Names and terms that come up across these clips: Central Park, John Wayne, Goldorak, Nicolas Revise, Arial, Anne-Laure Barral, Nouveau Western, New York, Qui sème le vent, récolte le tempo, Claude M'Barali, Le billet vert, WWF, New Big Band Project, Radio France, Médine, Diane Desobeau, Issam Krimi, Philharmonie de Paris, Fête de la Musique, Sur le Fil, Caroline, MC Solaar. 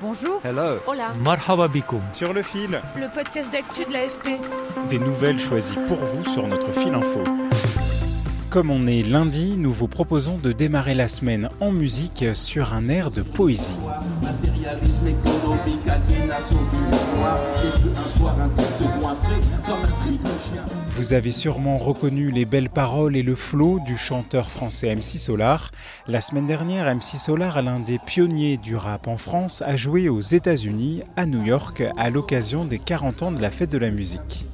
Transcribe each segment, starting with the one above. Bonjour. Hello. Hola. Marhaba bikoum. Sur le fil. Le podcast d'actu de l'AFP. Des nouvelles choisies pour vous sur notre fil info. Comme on est lundi, nous vous proposons de démarrer la semaine en musique sur un air de poésie. Vous avez sûrement reconnu les belles paroles et le flow du chanteur français MC Solaar. La semaine dernière, MC Solaar, l'un des pionniers du rap en France, a joué aux États-Unis, à New York, à l'occasion des 40 ans de la Fête de la Musique.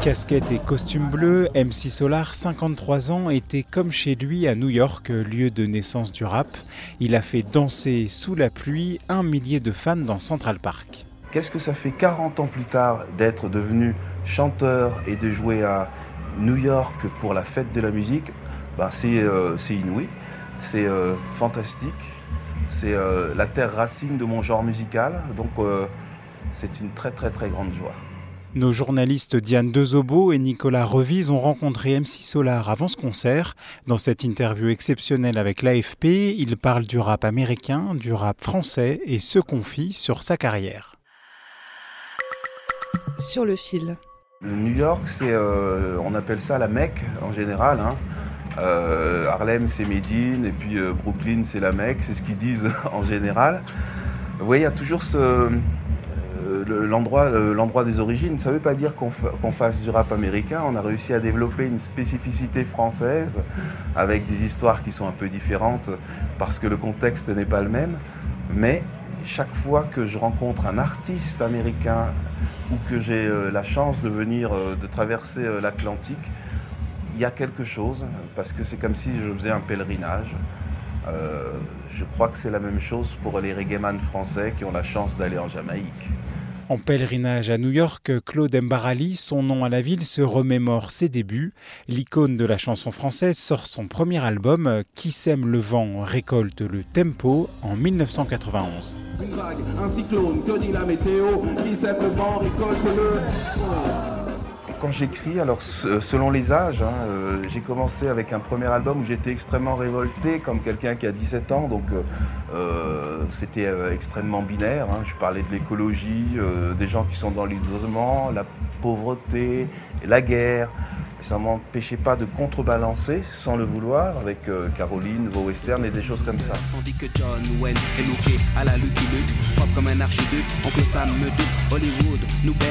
Casquette et costume bleu, MC Solaar, 53 ans, était comme chez lui à New York, lieu de naissance du rap. Il a fait danser sous la pluie 1 millier de fans dans Central Park. Qu'est-ce que ça fait 40 ans plus tard d'être devenu chanteur et de jouer à New York pour la Fête de la Musique? C'est inouï, c'est fantastique, c'est la terre racine de mon genre musical, donc c'est une très très très grande joie. Nos journalistes Diane Desobeau et Nicolas Revise ont rencontré MC Solaar avant ce concert. Dans cette interview exceptionnelle avec l'AFP, il parle du rap américain, du rap français et se confie sur sa carrière. Sur le fil. Le New York, c'est on appelle ça la Mecque en général. Harlem, c'est Médine, et puis Brooklyn, c'est la Mecque, c'est ce qu'ils disent en général. Vous voyez, il y a toujours l'endroit des origines. Ça ne veut pas dire qu'on fasse du rap américain. On a réussi à développer une spécificité française avec des histoires qui sont un peu différentes parce que le contexte n'est pas le même. Mais chaque fois que je rencontre un artiste américain ou que j'ai la chance de traverser l'Atlantique, il y a quelque chose parce que c'est comme si je faisais un pèlerinage. Je crois que c'est la même chose pour les reggaeman français qui ont la chance d'aller en Jamaïque. En pèlerinage à New York, Claude M'Barali, son nom à la ville, se remémore ses débuts. L'icône de la chanson française sort son premier album, Qui sème le vent, récolte le tempo, en 1991. Une vague, un cyclone, que dit la météo ? Qui sème le vent, récolte le... Quand j'écris, alors selon les âges, j'ai commencé avec un premier album où j'étais extrêmement révolté, comme quelqu'un qui a 17 ans, donc c'était extrêmement binaire. Je parlais de l'écologie, des gens qui sont dans l'isolement, la pauvreté, la guerre. Et ça ne m'empêchait pas de contrebalancer, sans le vouloir, avec Caroline, Nouveau Western et des choses comme ça. Tandis que John Wayne est looké à la Lucky Luke, propre comme un archiduc, oncle Sam me doute, Hollywood nous berne,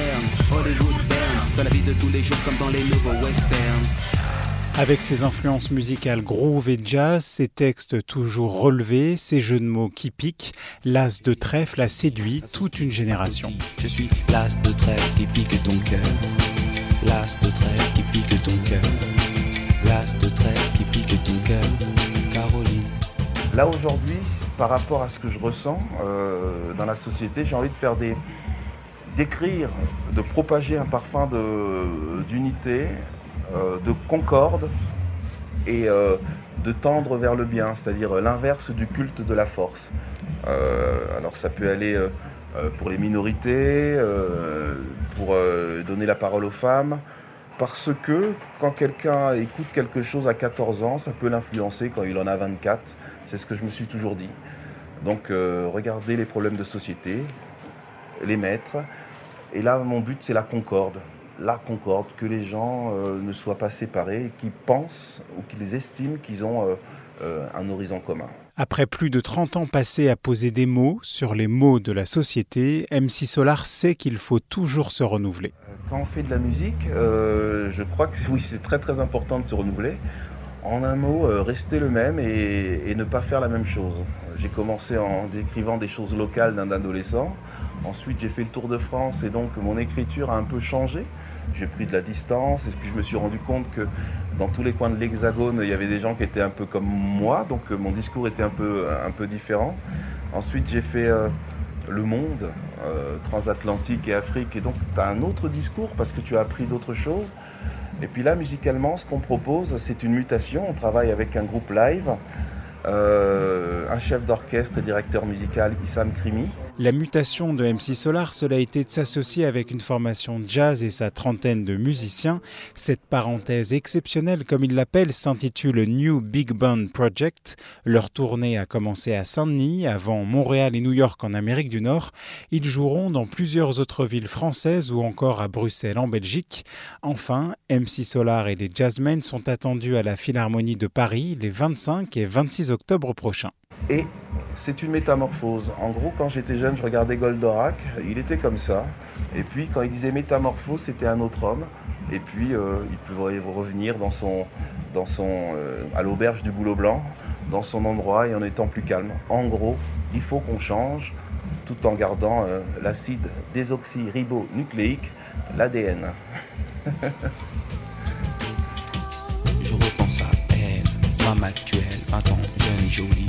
Hollywood berne, dans la vie de tous les jours comme dans les nouveaux westerns. Avec ses influences musicales groove et jazz, ses textes toujours relevés, ses jeux de mots qui piquent, l'as de trèfle a séduit toute une génération. Je suis l'as de trèfle qui pique ton cœur, l'as de trèfle qui pique ton cœur, l'as de trèfle qui pique ton cœur, Caroline. Là aujourd'hui, par rapport à ce que je ressens dans la société, j'ai envie de faire d'écrire, de propager un parfum d'unité, de concorde et de tendre vers le bien, c'est-à-dire l'inverse du culte de la force. Alors ça peut aller pour les minorités, pour donner la parole aux femmes, parce que quand quelqu'un écoute quelque chose à 14 ans, ça peut l'influencer quand il en a 24, c'est ce que je me suis toujours dit. Donc regarder les problèmes de société, les mettre, et là mon but c'est la concorde. La concorde, que les gens ne soient pas séparés et qu'ils pensent ou qu'ils estiment qu'ils ont un horizon commun. Après plus de 30 ans passés à poser des mots sur les maux de la société, MC Solaar sait qu'il faut toujours se renouveler. Quand on fait de la musique, je crois que c'est très très important de se renouveler. En un mot, rester le même et ne pas faire la même chose. J'ai commencé en décrivant des choses locales d'un adolescent. Ensuite, j'ai fait le tour de France et donc mon écriture a un peu changé. J'ai pris de la distance et puis je me suis rendu compte que dans tous les coins de l'Hexagone, il y avait des gens qui étaient un peu comme moi, donc mon discours était un peu différent. Ensuite, j'ai fait le monde, transatlantique et Afrique, et donc tu as un autre discours parce que tu as appris d'autres choses. Et puis là, musicalement, ce qu'on propose, c'est une mutation. On travaille avec un groupe live. Un chef d'orchestre et directeur musical, Issam Krimi. La mutation de MC Solaar, cela a été de s'associer avec une formation jazz et sa trentaine de musiciens. Cette parenthèse exceptionnelle, comme il l'appelle, s'intitule New Big Band Project. Leur tournée a commencé à Saint-Denis, avant Montréal et New York en Amérique du Nord. Ils joueront dans plusieurs autres villes françaises ou encore à Bruxelles en Belgique. Enfin, MC Solaar et les Jazzmen sont attendus à la Philharmonie de Paris les 25 et 26 octobre prochain. Et c'est une métamorphose. En gros, quand j'étais jeune, je regardais Goldorak, il était comme ça. Et puis, quand il disait métamorphose, c'était un autre homme. Et puis, il pouvait revenir à l'auberge du Boulot Blanc, dans son endroit et en étant plus calme. En gros, il faut qu'on change tout en gardant l'acide désoxyribonucléique, l'ADN. Je repense à elle, femme actuelle, 20 ans, jeune et jolie.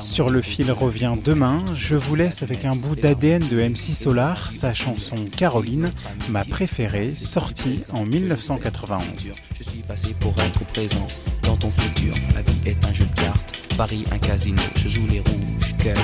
Sur le fil revient demain. Je vous laisse avec un bout d'ADN de MC Solaar, sa chanson Caroline, ma préférée, sortie en 1991. Je suis passé pour être présent dans ton futur. La vie est un jeu de cartes, Paris un casino. Je joue les rouges, cœur.